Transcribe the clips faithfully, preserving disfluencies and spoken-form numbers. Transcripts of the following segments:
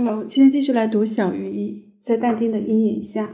Hello， 今天继续来读小于一，在淡定的阴影下。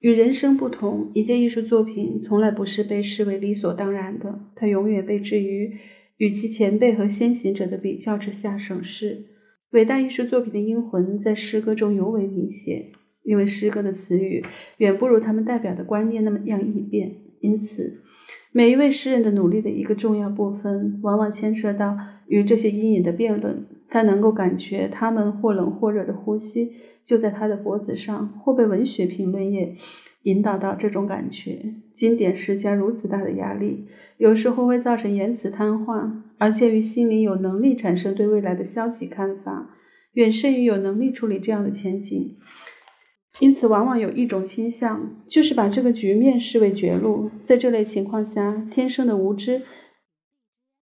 与人生不同，一件艺术作品从来不是被视为理所当然的，它永远被置于与其前辈和先行者的比较之下审视。伟大艺术作品的英魂在诗歌中尤为明显，因为诗歌的词语远不如他们代表的观念那么样易变，因此每一位诗人的努力的一个重要部分往往牵涉到与这些阴影的辩论。他能够感觉他们或冷或热的呼吸就在他的脖子上，或被文学评论业引导到这种感觉。经典施加如此大的压力，有时候会造成言辞瘫痪，而且于心灵有能力产生对未来的消极看法，远胜于有能力处理这样的前景。因此往往有一种倾向，就是把这个局面视为绝路。在这类情况下，天生的无知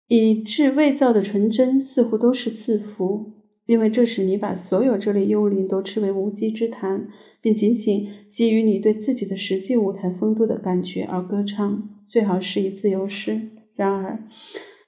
以至伪造的纯真似乎都是赐福，因为这使你把所有这类幽灵都视为无稽之谈，并仅仅基于你对自己的实际舞台风度的感觉而歌唱，最好是以自由诗。然而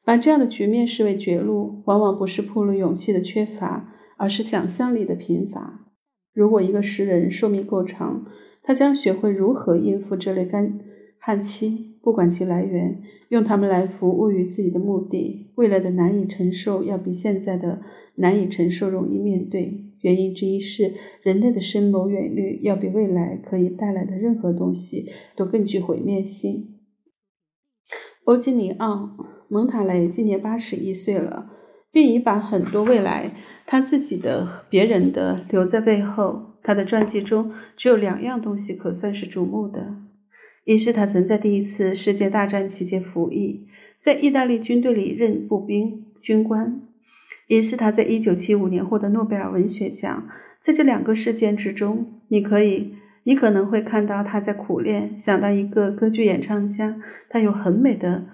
把这样的局面视为绝路，往往不是暴露勇气的缺乏，而是想象力的贫乏。如果一个诗人寿命够长，他将学会如何应付这类干旱期，不管其来源，用它们来服务于自己的目的。未来的难以承受要比现在的难以承受容易面对，原因之一是人类的深谋远虑要比未来可以带来的任何东西都更具毁灭性。欧几里奥·蒙塔雷今年八十一岁了，并已把很多未来他自己的、别人的留在背后。他的传记中只有两样东西可算是瞩目的。一是他曾在第一次世界大战期间服役，在意大利军队里任步兵军官；一是他在一九七五年获得诺贝尔文学奖。在这两个事件之中，你可以你可能会看到他在苦练。想到一个歌剧演唱家，他有很美的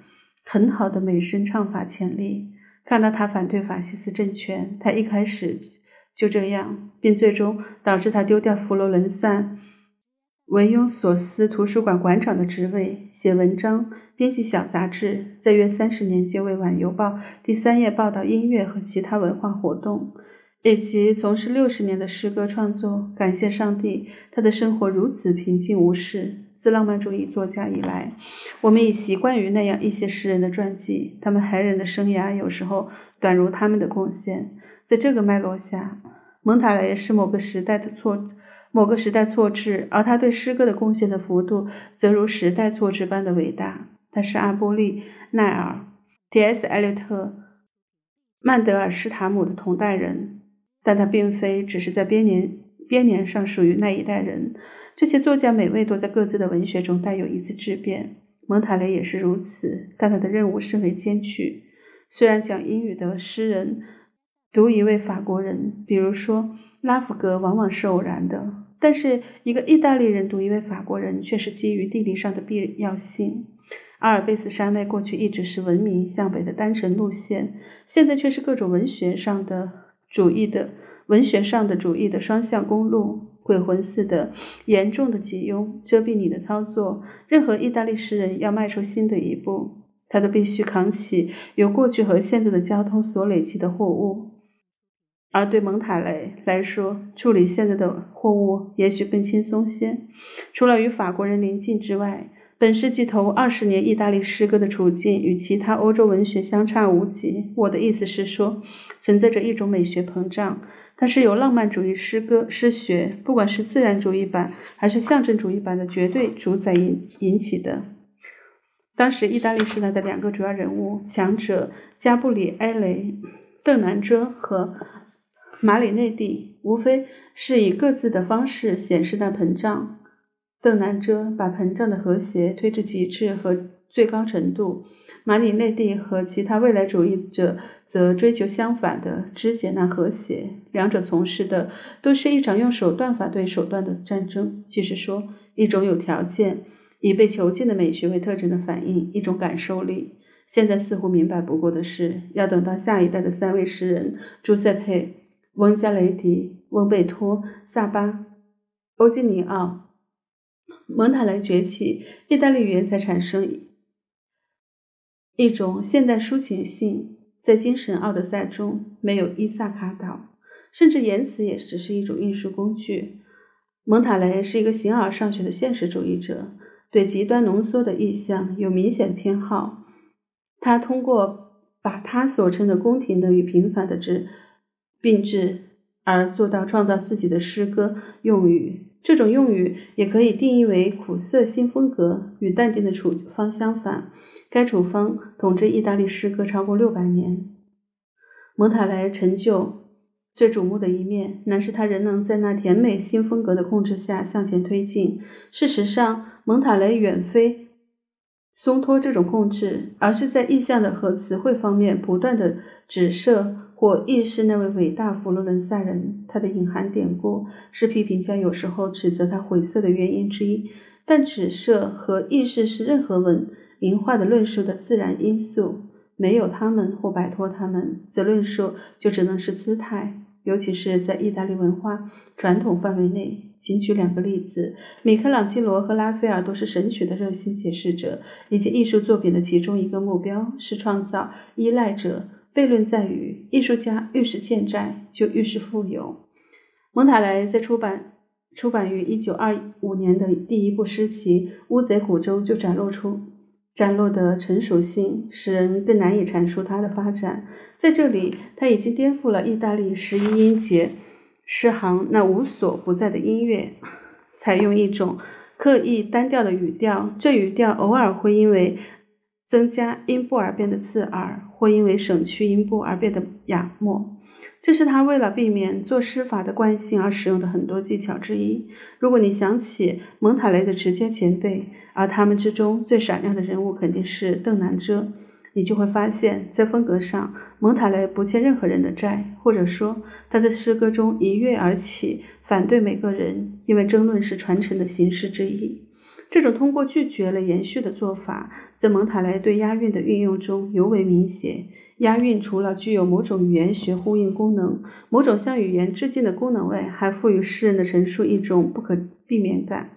很好的美声唱法潜力；看到他反对法西斯政权，他一开始就这样，并最终导致他丢掉佛罗伦萨维雍索斯图书馆馆长的职位，写文章，编辑小杂志，在约三十年间为《晚邮报》第三页报道音乐和其他文化活动，以及从事六十年的诗歌创作。感谢上帝，他的生活如此平静无事。自浪漫主义作家以来，我们已习惯于那样一些诗人的传记，他们骇人的生涯有时候短如他们的贡献。在这个脉络下，蒙塔雷是某个时代的错。某个时代错置，而他对诗歌的贡献的幅度则如时代错置般的伟大。他是阿波利奈尔、T S 艾略特、曼德尔施塔姆的同代人，但他并非只是在编年编年上属于那一代人。这些作家每位都在各自的文学中带有一次质变，蒙塔雷也是如此，但他的任务甚为艰巨。虽然讲英语的诗人读一位法国人，比如说拉夫格，往往是偶然的，但是一个意大利人读一位法国人却是基于地理上的必要性。阿尔卑斯山脉过去一直是文明向北的单程路线，现在却是各种文学上的主义的文学上的主义的双向公路。鬼魂似的严重的挤拥遮蔽你的操作，任何意大利诗人要迈出新的一步，他都必须扛起由过去和现在的交通所累积的货物。而对蒙塔雷来说，处理现在的货物也许更轻松些。除了与法国人邻近之外，本世纪头二十年意大利诗歌的处境与其他欧洲文学相差无几。我的意思是说，存在着一种美学膨胀，它是由浪漫主义诗歌诗学，不管是自然主义版还是象征主义版的绝对主宰引引起的。当时意大利时代的两个主要人物，强者加布里埃雷、邓南遮和马里内蒂，无非是以各自的方式显示那膨胀。邓南遮把膨胀的和谐推至极致和最高程度，马里内蒂和其他未来主义者则追求相反的肢解那和谐。两者从事的都是一场用手段法对手段的战争，即是说一种有条件以被囚禁的美学为特征的反应，一种感受力。现在似乎明白不过的是，要等到下一代的三位诗人朱塞佩、翁加雷迪、翁贝托、萨巴、欧几里奥、蒙塔雷崛起，意大利语言才产生一种现代抒情性。在精神奥德赛中，没有伊萨卡岛，甚至言辞也只是一种运输工具。蒙塔雷是一个形而上学的现实主义者，对极端浓缩的意象有明显偏好。他通过把他所称的宫廷的与平凡的之并置，而做到创造自己的诗歌用语。这种用语也可以定义为苦涩新风格，与淡定的处方相反。该处方统治意大利诗歌超过六百年。蒙塔莱成就最瞩目的一面，乃是他仍能在那甜美新风格的控制下向前推进。事实上，蒙塔雷远非松脱这种控制，而是在意象的和词汇方面不断的指涉或意识那位伟大佛罗伦萨人。他的隐含典故是批评家有时候指责他晦涩的原因之一，但指涉和意识是任何文名画的论述的自然因素，没有他们或摆脱他们，则论述就只能是姿态，尤其是在意大利文化传统范围内。仅举两个例子，米开朗基罗和拉斐尔都是神曲的热心解释者，以及艺术作品的其中一个目标是创造依赖者。悖论在于，艺术家越是欠债，就越是富有。蒙塔莱在出版出版于一九二五年的第一部诗集《乌贼古舟》就展露出展露的成熟性，使人更难以阐述它的发展。在这里，它已经颠覆了意大利十一音节诗行那无所不在的音乐，采用一种刻意单调的语调，这语调偶尔会因为增加音部而变得刺耳，或因为省去音部而变得雅默。这是他为了避免做诗法的惯性而使用的很多技巧之一。如果你想起蒙塔雷的直接前辈，而他们之中最闪亮的人物肯定是邓南遮，你就会发现，在风格上，蒙塔雷不欠任何人的债，或者说，他在诗歌中一跃而起，反对每个人，因为争论是传承的形式之一。这种通过拒绝了延续的做法，在蒙塔雷对押韵的运用中尤为明显。押韵除了具有某种语言学呼应功能、某种向语言致敬的功能外，还赋予诗人的陈述一种不可避免感。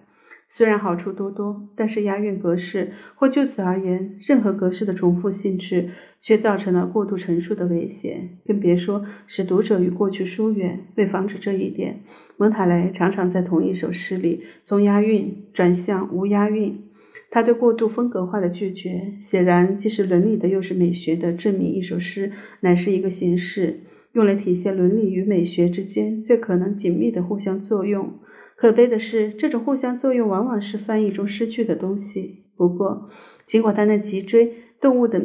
虽然好处多多，但是押韵格式，或就此而言，任何格式的重复性质，却造成了过度陈述的危险，更别说使读者与过去疏远。为防止这一点，蒙塔雷常常在同一首诗里从押韵转向无押韵。他对过度风格化的拒绝，显然既是伦理的又是美学的，证明一首诗乃是一个形式，用来体现伦理与美学之间最可能紧密的互相作用。可悲的是，这种互相作用往往是翻译中失去的东西。不过，尽管他那脊椎动物的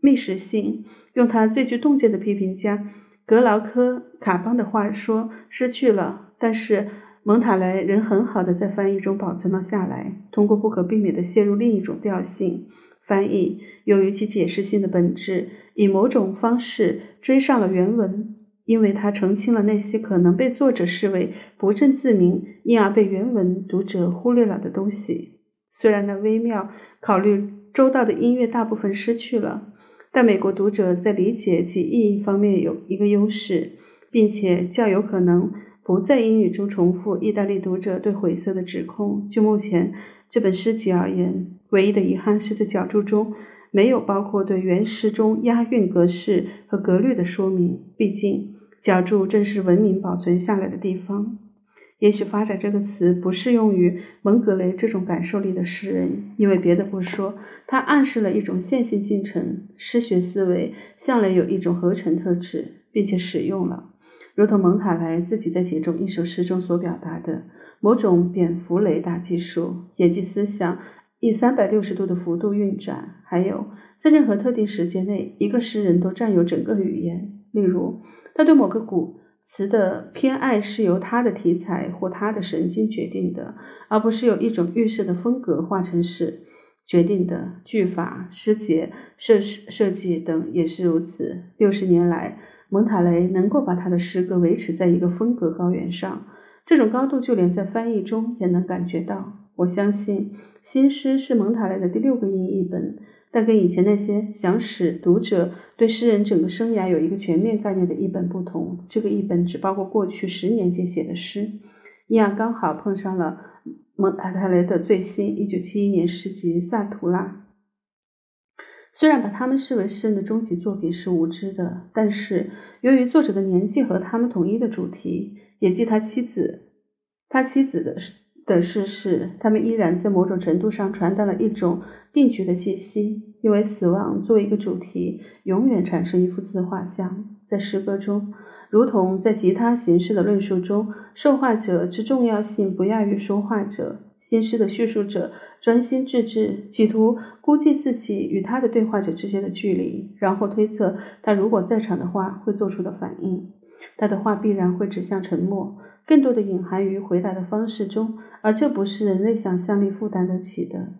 觅食性，用他最具洞见的批评家格劳科卡邦的话说失去了，但是蒙塔莱人很好的在翻译中保存了下来，通过不可避免的陷入另一种调性。翻译由于其解释性的本质，以某种方式追上了原文。因为他澄清了那些可能被作者视为不正自明，因而被原文读者忽略了的东西。虽然那微妙考虑周到的音乐大部分失去了，但美国读者在理解其意义方面有一个优势，并且较有可能不在英语中重复意大利读者对晦涩的指控。就目前这本诗集而言，唯一的遗憾是在脚注中没有包括对原诗中押韵格式和格律的说明，毕竟脚注正是文明保存下来的地方。也许发展这个词不适用于蒙格雷这种感受力的诗人，因为别的不说，它暗示了一种线性进程。诗学思维向来有一种合成特质，并且使用了，如同蒙塔莱自己在其中一首诗中所表达的，某种蝙蝠雷达技术，也即思想以三百六十度的幅度运转。还有，在任何特定时间内，一个诗人都占有整个语言。例如，他对某个古词的偏爱是由他的题材或他的神经决定的，而不是由一种预设的风格化程式决定的。句法、诗节、设设计等也是如此。六十年来，蒙塔雷能够把他的诗歌维持在一个风格高原上，这种高度就连在翻译中也能感觉到。我相信新诗是蒙塔莱的第六个音译本，但跟以前那些想使读者对诗人整个生涯有一个全面概念的译本不同，这个译本只包括过去十年间写的诗，因而刚好碰上了蒙塔莱的最新一九七一年诗集《萨图拉》。虽然把他们视为诗人的终极作品是无知的，但是由于作者的年纪和他们统一的主题，也即他妻子他妻子的的逝世，他们依然在某种程度上传达了一种定局的气息，因为死亡作为一个主题永远产生一幅自画像。在诗歌中，如同在其他形式的论述中，受话者之重要性不亚于说话者。新诗的叙述者专心致志，企图估计自己与他的对话者之间的距离，然后推测他如果在场的话会做出的反应。他的话必然会指向沉默，更多的隐含于回答的方式中，而这不是人类想象力负担得起的。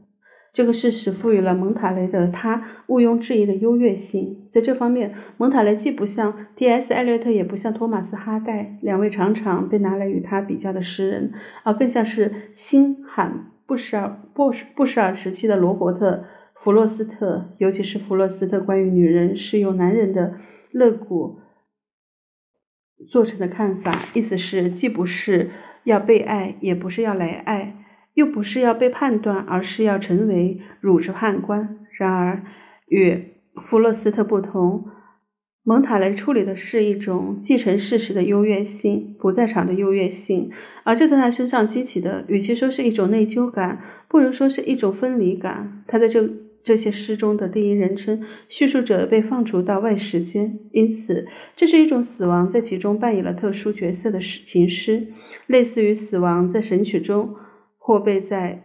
这个事实赋予了蒙塔雷的他毋庸置疑的优越性。在这方面，蒙塔雷既不像 T S 艾略特，也不像托马斯哈代，两位常常被拿来与他比较的诗人，而更像是新罕布什尔布什布什尔时期的罗伯特弗洛斯特，尤其是弗洛斯特关于女人是由男人的肋骨做成的看法，意思是既不是要被爱，也不是要来爱，又不是要被判断，而是要成为乳制判官。然而与弗洛斯特不同，蒙塔雷处理的是一种继承事实的优越性，不在场的优越性，而这在他身上激起的与其说是一种内疚感，不如说是一种分离感。他在这这些诗中的第一人称叙述者被放逐到外时间，因此这是一种死亡在其中扮演了特殊角色的情诗，类似于死亡在神曲中或被在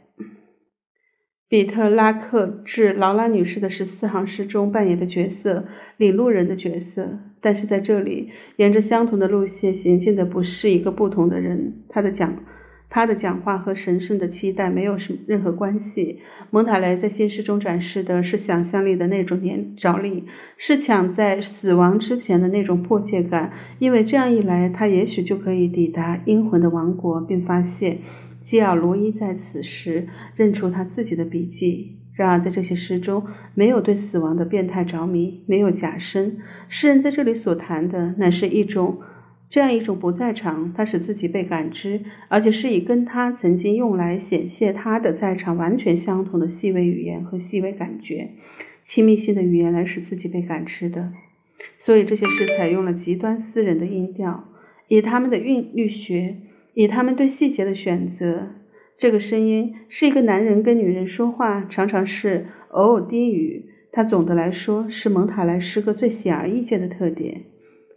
比特拉克致劳拉女士的十四行诗中扮演的角色，领路人的角色。但是在这里，沿着相同的路线行进的不是一个不同的人，他的讲他的讲话和神圣的期待没有什么任何关系。蒙塔雷在新诗中展示的是想象力的那种粘着力，是抢在死亡之前的那种迫切感，因为这样一来，他也许就可以抵达阴魂的王国，并发现基尔罗伊在此时认出他自己的笔迹。然而在这些诗中，没有对死亡的变态着迷，没有假身，诗人在这里所谈的乃是一种这样一种不在场，它使自己被感知，而且是以跟他曾经用来显现他的在场完全相同的细微语言和细微感觉、亲密性的语言来使自己被感知的。所以这些诗采用了极端私人的音调，以他们的韵律学，以他们对细节的选择。这个声音是一个男人跟女人说话，常常是偶尔低语，它总的来说是蒙塔莱诗歌最显而易见的特点。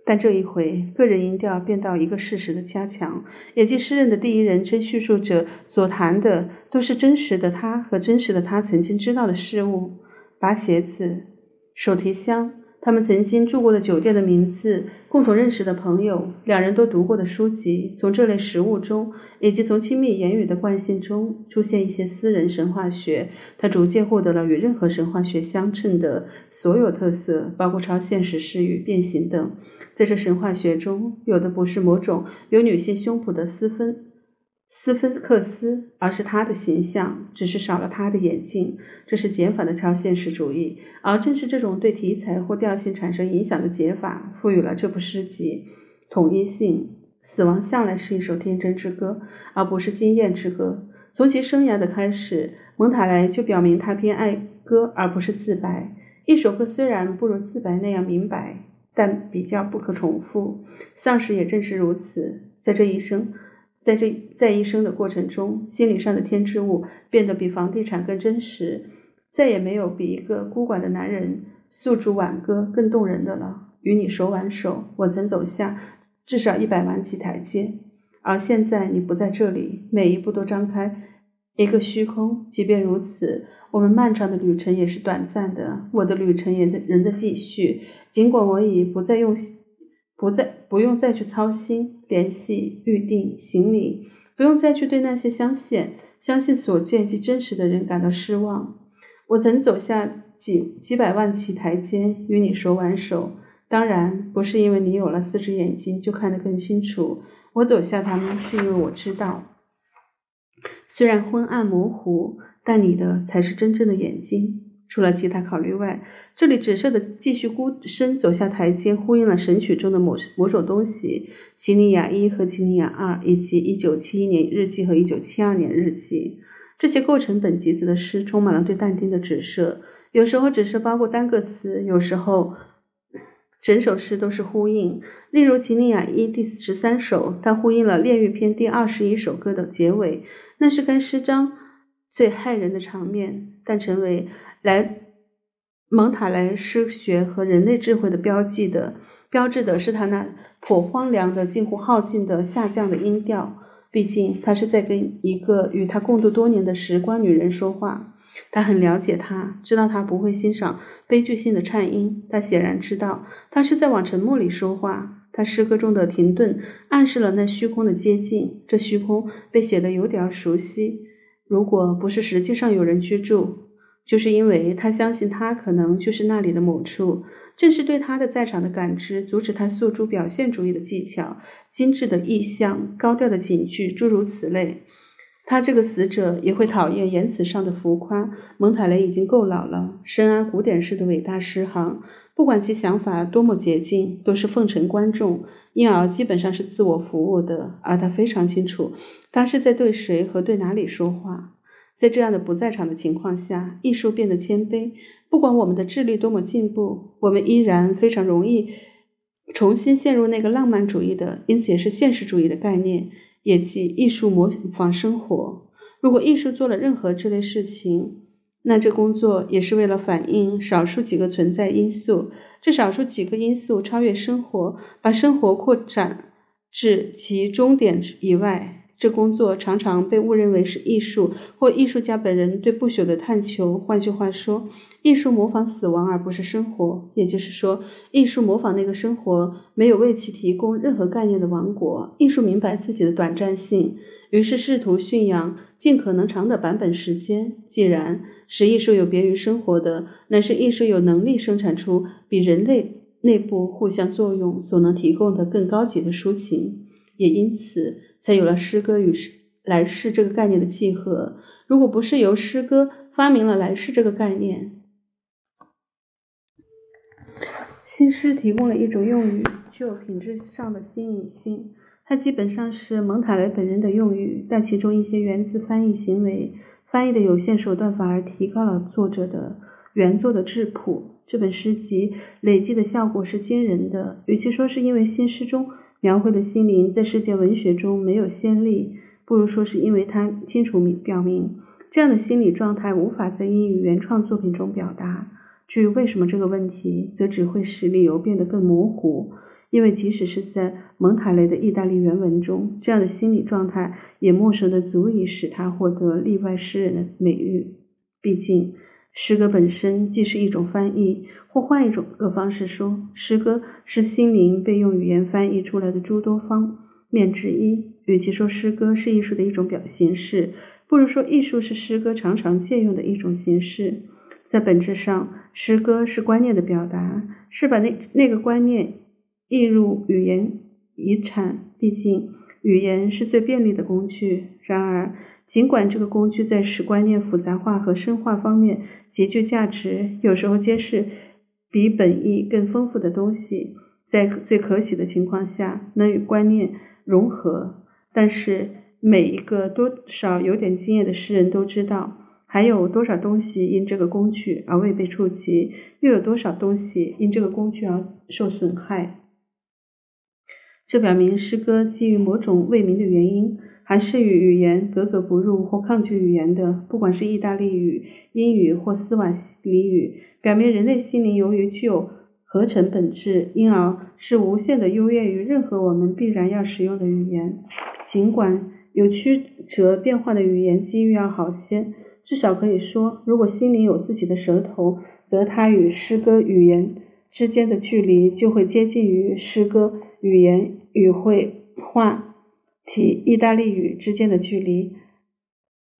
但这一回，个人音调变到一个事实的加强，也即诗人的第一人称叙述者所谈的都是真实的他和真实的他曾经知道的事物，拔鞋子、手提箱，他们曾经住过的酒店的名字，共同认识的朋友，两人都读过的书籍。从这类食物中，以及从亲密言语的惯性中，出现一些私人神话学，它逐渐获得了与任何神话学相称的所有特色，包括超现实式与变形等。在这神话学中，有的不是某种有女性胸脯的斯芬斯芬克斯，而是她的形象，只是少了她的眼睛。这是减法的超现实主义，而正是这种对题材或调性产生影响的解法，赋予了这部诗集统一性。死亡向来是一首天真之歌，而不是经验之歌。从其生涯的开始，蒙塔莱就表明他偏爱歌而不是自白。一首歌虽然不如自白那样明白，但比较不可重复，丧事也正是如此。在这一生，在这在一生的过程中，心理上的添置物变得比房地产更真实。再也没有比一个孤寡的男人诉诸挽歌更动人的了。与你手挽手，我曾走下至少一百万级台阶，而现在你不在这里，每一步都张开一个虚空。即便如此，我们漫长的旅程也是短暂的，我的旅程也仍在继续。尽管我已不再用不再不用再去操心、联系、预定、行李，不用再去对那些相信相信所见即真实的人感到失望。我曾走下几几百万起台阶，与你手挽手。当然不是因为你有了四只眼睛就看得更清楚，我走下它们是因为我知道，虽然昏暗模糊，但你的才是真正的眼睛。除了其他考虑外，这里指涉的继续孤身走下台阶，呼应了神曲中的某某种东西，奇尼亚一和奇尼亚二，以及一九七一年日记和一九七二年日记。这些构成本集子的诗充满了对但丁的指涉，有时候只是包括单个词，有时候整首诗都是呼应。例如《吉尼亚伊》第十三首，它呼应了《炼狱篇》第二十一首歌的结尾，那是该诗章最骇人的场面，但成为来蒙塔莱诗学和人类智慧的标记的标志的是他那颇荒凉的、近乎耗尽的下降的音调。毕竟他是在跟一个与他共度多年的时光女人说话，他很了解她，知道她不会欣赏悲剧性的颤音，他显然知道他是在往沉默里说话。他诗歌中的停顿暗示了那虚空的接近，这虚空被写得有点熟悉，如果不是实际上有人居住，就是因为他相信他可能就是那里的某处。正是对他的在场的感知阻止他诉诸表现主义的技巧、精致的意象、高调的警句，诸如此类。他这个死者也会讨厌言辞上的浮夸。蒙塔雷已经够老了，深谙古典式的伟大诗行，不管其想法多么捷径，都是奉承观众，因而基本上是自我服务的。而他非常清楚他是在对谁和对哪里说话。在这样的不在场的情况下，艺术变得谦卑。不管我们的智力多么进步，我们依然非常容易重新陷入那个浪漫主义的，因此也是现实主义的概念，也即艺术模仿生活。如果艺术做了任何这类事情，那这工作也是为了反映少数几个存在因素，这少数几个因素超越生活，把生活扩展至其终点以外。这工作常常被误认为是艺术或艺术家本人对不朽的探求。换句话说，艺术模仿死亡而不是生活，也就是说，艺术模仿那个生活没有为其提供任何概念的王国。艺术明白自己的短暂性，于是试图驯养尽可能长的版本时间。既然使艺术有别于生活的，乃是艺术有能力生产出比人类内部互相作用所能提供的更高级的抒情，也因此才有了诗歌与来世这个概念的契合。如果不是由诗歌发明了来世这个概念，新诗提供了一种用语，具有品质上的新颖性。它基本上是蒙塔莱本人的用语，但其中一些源自翻译行为，翻译的有限手段反而提高了作者的原作的质朴。这本诗集累积的效果是惊人的，与其说是因为新诗中描绘的心灵在世界文学中没有先例，不如说是因为它清楚表明这样的心理状态无法在英语原创作品中表达。至于为什么这个问题，则只会使理由变得更模糊，因为即使是在蒙塔雷的意大利原文中，这样的心理状态也陌生的足以使他获得例外诗人的美誉。毕竟诗歌本身既是一种翻译，或换一种个方式说，诗歌是心灵被用语言翻译出来的诸多方面之一。与其说诗歌是艺术的一种表形式，不如说艺术是诗歌常常借用的一种形式。在本质上，诗歌是观念的表达，是把那那个观念译入语言遗产。毕竟语言是最便利的工具，然而尽管这个工具在使观念复杂化和深化方面极具价值，有时候揭示比本意更丰富的东西，在最可喜的情况下能与观念融合。但是每一个多少有点经验的诗人都知道，还有多少东西因这个工具而未被触及，又有多少东西因这个工具而受损害。这表明诗歌基于某种未明的原因，还是与语言格格不入或抗拒语言的，不管是意大利语、英语或斯瓦里语，表明人类心灵由于具有合成本质，因而是无限的优越于任何我们必然要使用的语言。尽管有曲折变化的语言机遇要好些，至少可以说，如果心灵有自己的舌头，则它与诗歌语言之间的距离就会接近于诗歌语言与绘画体意大利语之间的距离。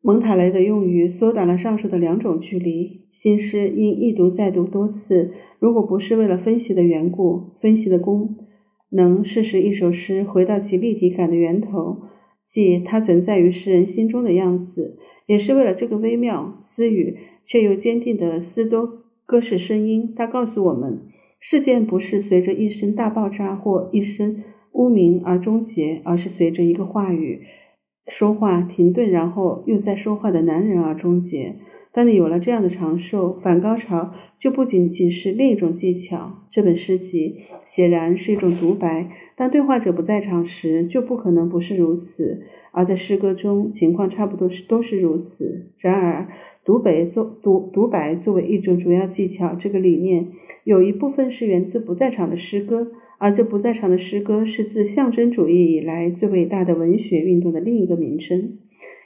蒙塔雷的用语缩短了上述的两种距离。新诗应一读再读多次，如果不是为了分析的缘故，分析的功能是使一首诗回到其立体感的源头，即它存在于诗人心中的样子，也是为了这个微妙、私语却又坚定的斯多哥式声音。它告诉我们，事件不是随着一声大爆炸或一声污名而终结，而是随着一个话语说话停顿然后又再说话的男人而终结。但是有了这样的长寿，反高潮就不仅仅是另一种技巧。这本诗集显然是一种独白，当对话者不在场时，就不可能不是如此，而在诗歌中情况差不多都是如此。然而独白作独独白作为一种主要技巧，这个理念有一部分是源自不在场的诗歌，而这不在场的诗歌是自象征主义以来最伟大的文学运动的另一个名称。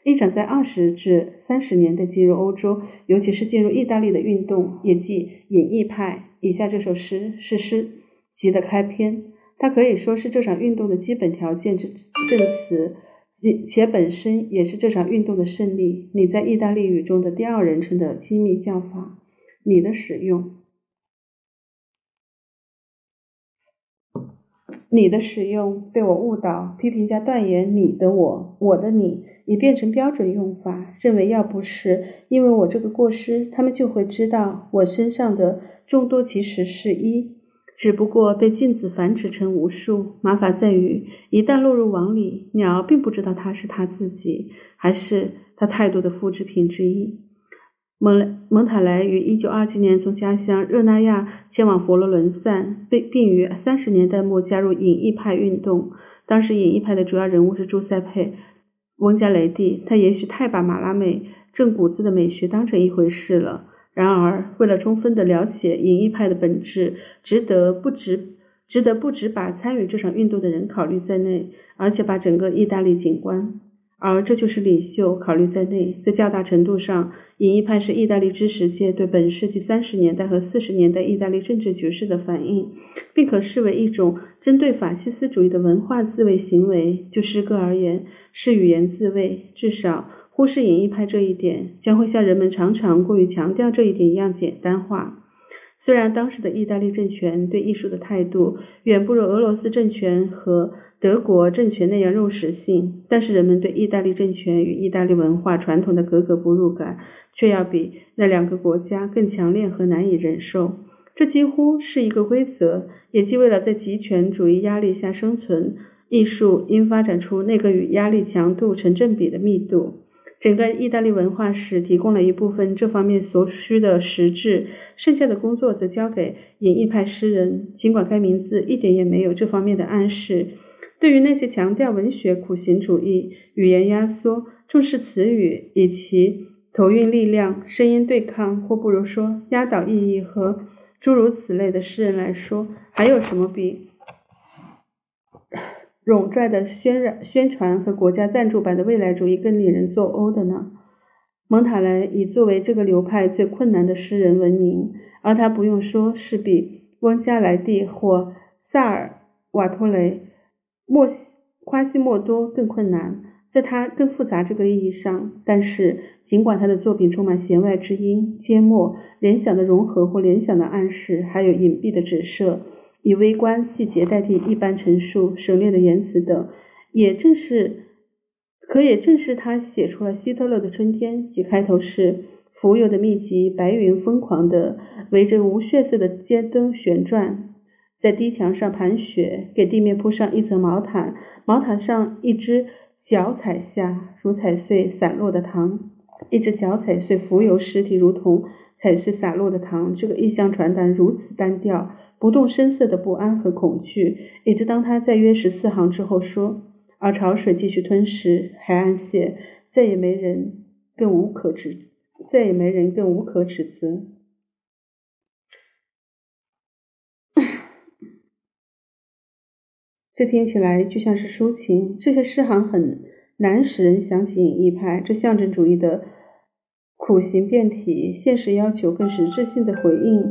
一场在二十至三十年代进入欧洲，尤其是进入意大利的运动，也即演绎派。以下这首诗是诗集的开篇，它可以说是这场运动的基本条件之证词，且本身也是这场运动的胜利。你在意大利语中的第二人称的亲密叫法，你的使用，你的使用被我误导，批评家断言你的我，我的你，已变成标准用法，认为要不是因为我这个过失，他们就会知道我身上的众多其实是一，只不过被镜子繁殖成无数。麻烦在于，一旦落入网里，鸟并不知道它是它自己，还是它太多的复制品之一。蒙蒙塔莱于一九二七年从家乡热那亚迁往佛罗伦萨，并于三十年代末加入演艺派运动。当时演艺派的主要人物是朱塞佩·翁加雷蒂，他也许太把马拉美正骨子的美学当成一回事了。然而，为了充分地了解演艺派的本质，值得不只值得不只把参与这场运动的人考虑在内，而且把整个意大利景观。而这就是领袖考虑在内。在较大程度上，演艺派是意大利知识界对本世纪三十年代和四十年代意大利政治局势的反应，并可视为一种针对法西斯主义的文化自卫行为。就诗歌而言，是语言自卫。至少忽视演艺派这一点，将会像人们常常过于强调这一点一样简单化。虽然当时的意大利政权对艺术的态度远不如俄罗斯政权和德国政权那样肉食性，但是人们对意大利政权与意大利文化传统的格格不入感却要比那两个国家更强烈和难以忍受。这几乎是一个规则，也即为了在极权主义压力下生存，艺术应发展出那个与压力强度成正比的密度。整个意大利文化史提供了一部分这方面所需的实质，剩下的工作则交给演艺派诗人，尽管该名字一点也没有这方面的暗示。对于那些强调文学苦行主义、语言压缩、重视词语以及头韵力量、声音对抗，或不如说压倒意义和诸如此类的诗人来说，还有什么比冗拽的渲染、宣传和国家赞助版的未来主义更令人作呕的呢？蒙塔莱以作为这个流派最困难的诗人闻名，而他不用说是比翁加莱蒂或萨尔瓦托雷、莫西、夸西莫多更困难。在他更复杂这个意义上，但是尽管他的作品充满弦外之音、缄默、联想的融合或联想的暗示，还有隐蔽的指涉，以微观细节代替一般陈述、省略的言辞等，也正是，可也正是他写出了希特勒的春天，即开头是浮游的密集，白云疯狂的围着无血色的街灯旋转，在堤墙上盘雪，给地面铺上一层毛毯，毛毯上一只脚踩下，如踩碎散落的糖，一只脚踩碎浮游尸体，如同踩碎洒落的糖。这个意象传达如此单调，不动声色的不安和恐惧，以致当他在约十四行之后说，而潮水继续吞噬海岸线，再也没人更无可指再也没人更无可指责。这听起来就像是抒情。这些诗行很难使人想起演艺派这象征主义的苦行变体，现实要求更实质性的回应。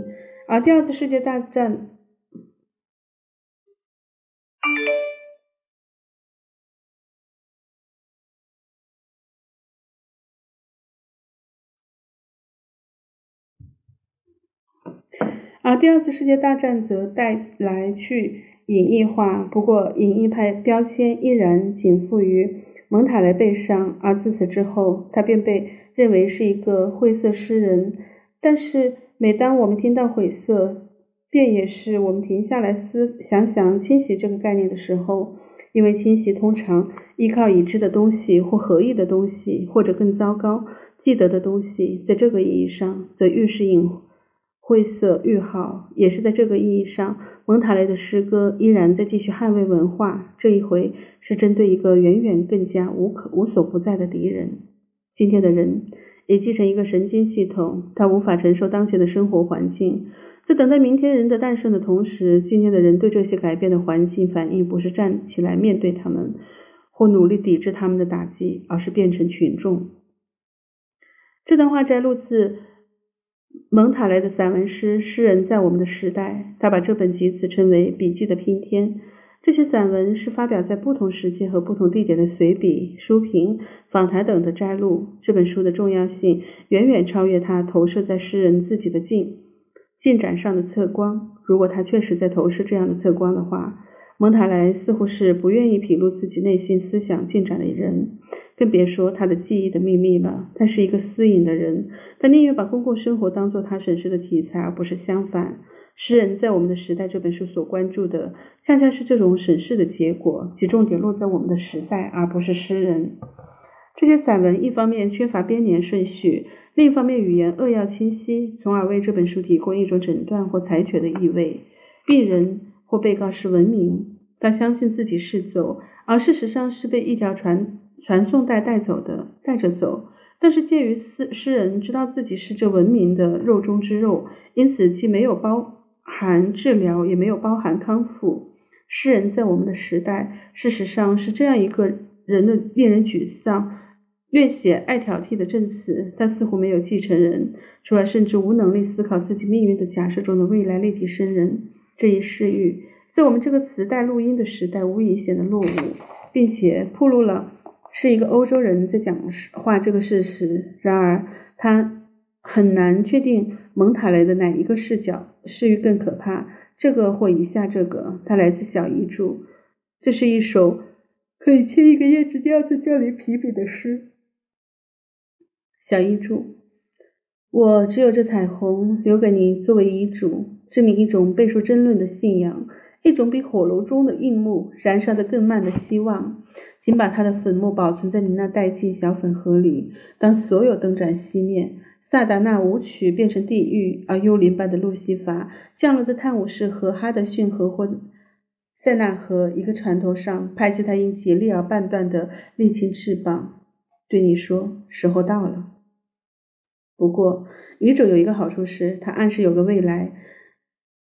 而第二次世界大战，而第二次世界大战则带来去演艺化。不过，演艺派标签依然仅附于蒙塔莱背上，而自此之后，他便被认为是一个晦涩诗人。但是每当我们听到晦涩，便也是我们停下来思想想侵袭这个概念的时候，因为侵袭通常依靠已知的东西或合意的东西，或者更糟糕，记得的东西，在这个意义上则愈是隐晦涩愈好。也是在这个意义上，蒙塔雷的诗歌依然在继续捍卫文化，这一回是针对一个远远更加无可无所不在的敌人。今天的人已继承一个神经系统，他无法承受当前的生活环境。在等待明天人的诞生的同时，今天的人对这些改变的环境反应不是站起来面对他们，或努力抵制他们的打击，而是变成群众。这段话摘录自蒙塔雷的散文诗《诗人在我们的时代》，他把这本集子称为笔记的拼贴。这些散文是发表在不同时间和不同地点的随笔、书评、访谈等的摘录。这本书的重要性远远超越它投射在诗人自己的进进展上的侧光。如果它确实在投射这样的侧光的话，蒙塔莱似乎是不愿意披露自己内心思想进展的人，更别说他的记忆的秘密了。他是一个私隐的人，他宁愿把公共生活当作他审视的题材，而不是相反。诗人在我们的时代这本书所关注的，恰恰是这种审视的结果，其重点落在我们的时代，而不是诗人。这些散文一方面缺乏编年顺序，另一方面语言扼要清晰，从而为这本书提供一种诊断或裁决的意味。病人或被告是文明，他相信自己是走，而事实上是被一条传传送带带走的，带着走。但是介于诗诗人知道自己是这文明的肉中之肉，因此既没有包含治疗，也没有包含康复。诗人在我们的时代，事实上是这样一个人的令人沮丧、略显爱挑剔的证词。他似乎没有继承人，除了甚至无能力思考自己命运的假设中的未来立体生人。这一视域在我们这个磁带录音的时代无疑显得落伍，并且暴露了是一个欧洲人在讲话这个事实。然而他很难确定蒙塔雷的哪一个视角视域更可怕，这个或以下这个。它来自小遗嘱，这是一首可以切一个叶子掉在这里皮笔的诗。小遗嘱，我只有这彩虹留给你作为遗嘱，证明一种备受争论的信仰，一种比火炉中的硬木燃烧得更慢的希望。请把它的粉末保存在你那带进小粉盒里。当所有灯盏熄灭，萨达纳舞曲变成地狱，而幽灵般的路西法降落在泰晤士河、哈德逊河或塞纳河一个船头上，拍击他因竭力而半断的沥青翅膀，对你说：时候到了。不过，遗嘱有一个好处是，它暗示有个未来。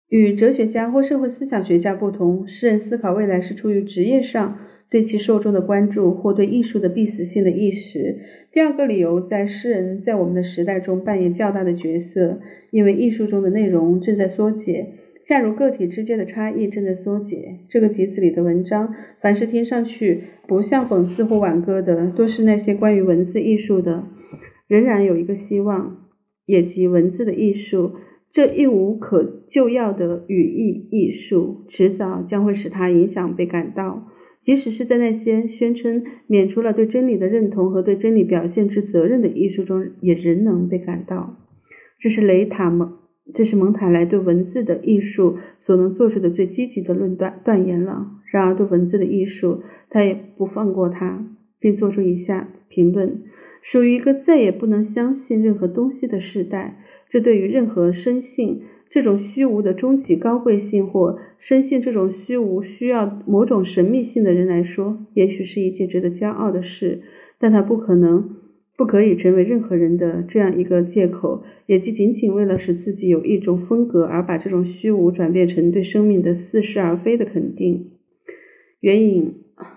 与哲学家或社会思想学家不同，诗人思考未来是出于职业上对其受众的关注，或对艺术的必死性的意识。第二个理由在诗人在我们的时代中扮演较大的角色，因为艺术中的内容正在缩解，恰如个体之间的差异正在缩解。这个集子里的文章，凡是听上去不像讽刺或挽歌的，都是那些关于文字艺术的。仍然有一个希望，也即文字的艺术。这一无可救药的语义艺术，迟早将会使它影响被感到。即使是在那些宣称免除了对真理的认同和对真理表现之责任的艺术中，也仍能被感到。这是雷塔蒙，这是蒙塔莱对文字的艺术所能做出的最积极的论断断言了。然而，对文字的艺术，他也不放过它，并做出以下评论：属于一个再也不能相信任何东西的时代。这对于任何深信这种虚无的终极高贵性，或深信这种虚无需要某种神秘性的人来说，也许是一件值得骄傲的事，但它不可能不可以成为任何人的这样一个借口，也即仅仅为了使自己有一种风格而把这种虚无转变成对生命的似是而非的肯定。援引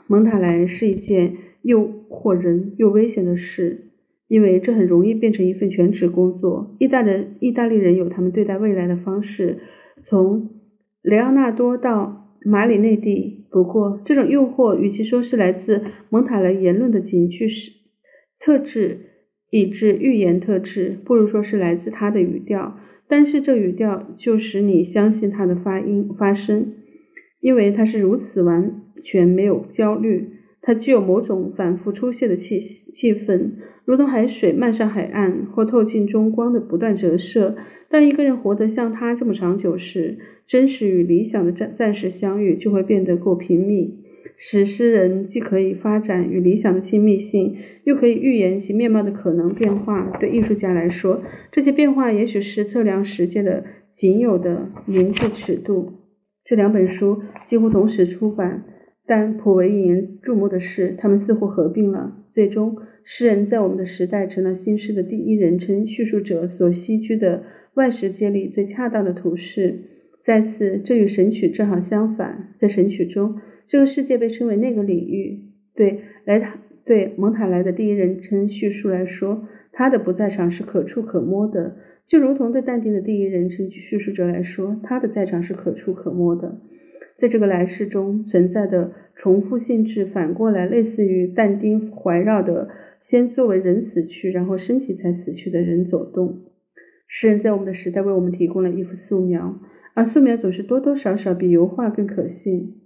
蒙塔莱是一件又惑人又危险的事，因为这很容易变成一份全职工作。意大利意大利人有他们对待未来的方式，从雷奥纳多到马里内蒂。不过，这种诱惑与其说是来自蒙塔莱言论的警句特质以至预言特质，不如说是来自他的语调。但是这语调就使你相信他的发音发声，因为他是如此完全没有焦虑。它具有某种反复出现的气气氛，如同海水漫上海岸或透进中光的不断折射。当一个人活得像他这么长久时，真实与理想的暂暂时相遇就会变得够频密。使诗人既可以发展与理想的亲密性，又可以预言其面貌的可能变化。对艺术家来说，这些变化也许是测量世界的仅有的明智尺度。这两本书几乎同时出版，但颇为引人注目的是，它们似乎合并了。最终，诗人在我们的时代成了新诗的第一人称叙述者所希居的外时界里最恰当的图示。在此，这与神曲正好相反。在神曲中，这个世界被称为那个领域。对莱塔对蒙塔莱的第一人称叙述来说，他的不在场是可触可摸的，就如同对但丁的第一人称叙述者来说，他的在场是可触可摸的。在这个来世中存在的重复性质，反过来类似于但丁环绕的先作为人死去，然后身体才死去的人走动。诗人在我们的时代为我们提供了一幅素描，而素描总是多多少少比油画更可信。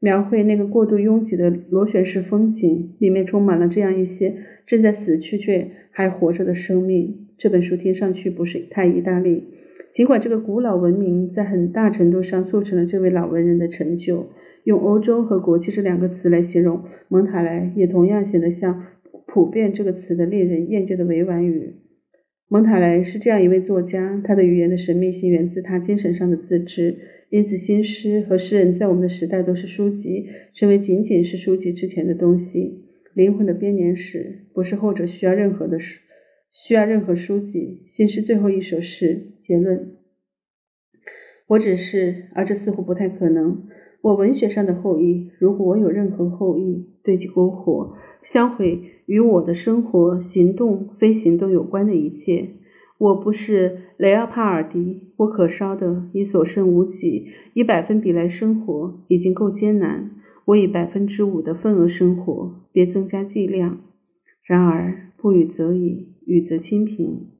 描绘那个过度拥挤的螺旋式风景，里面充满了这样一些正在死去却还活着的生命。这本书听上去不是太意大利，尽管这个古老文明在很大程度上促成了这位老文人的成就。用欧洲和国际这两个词来形容蒙塔莱，也同样显得像普遍这个词的令人厌倦的委婉语。蒙塔莱是这样一位作家，他的语言的神秘性源自他精神上的自知，因此新诗和诗人在我们的时代都是书籍成为仅仅是书籍之前的东西。灵魂的编年史不是后者需要任何的需要任何书籍。新诗最后一首诗结论，我只是，而这似乎不太可能，我文学上的后裔，如果我有任何后裔，对其篝火，销毁与我的生活、行动、非行动有关的一切。我不是雷奥帕尔迪，我可烧的已所剩无几，以百分比来生活已经够艰难，我以百分之五的份额生活，别增加剂量。然而不语则已，语则清贫。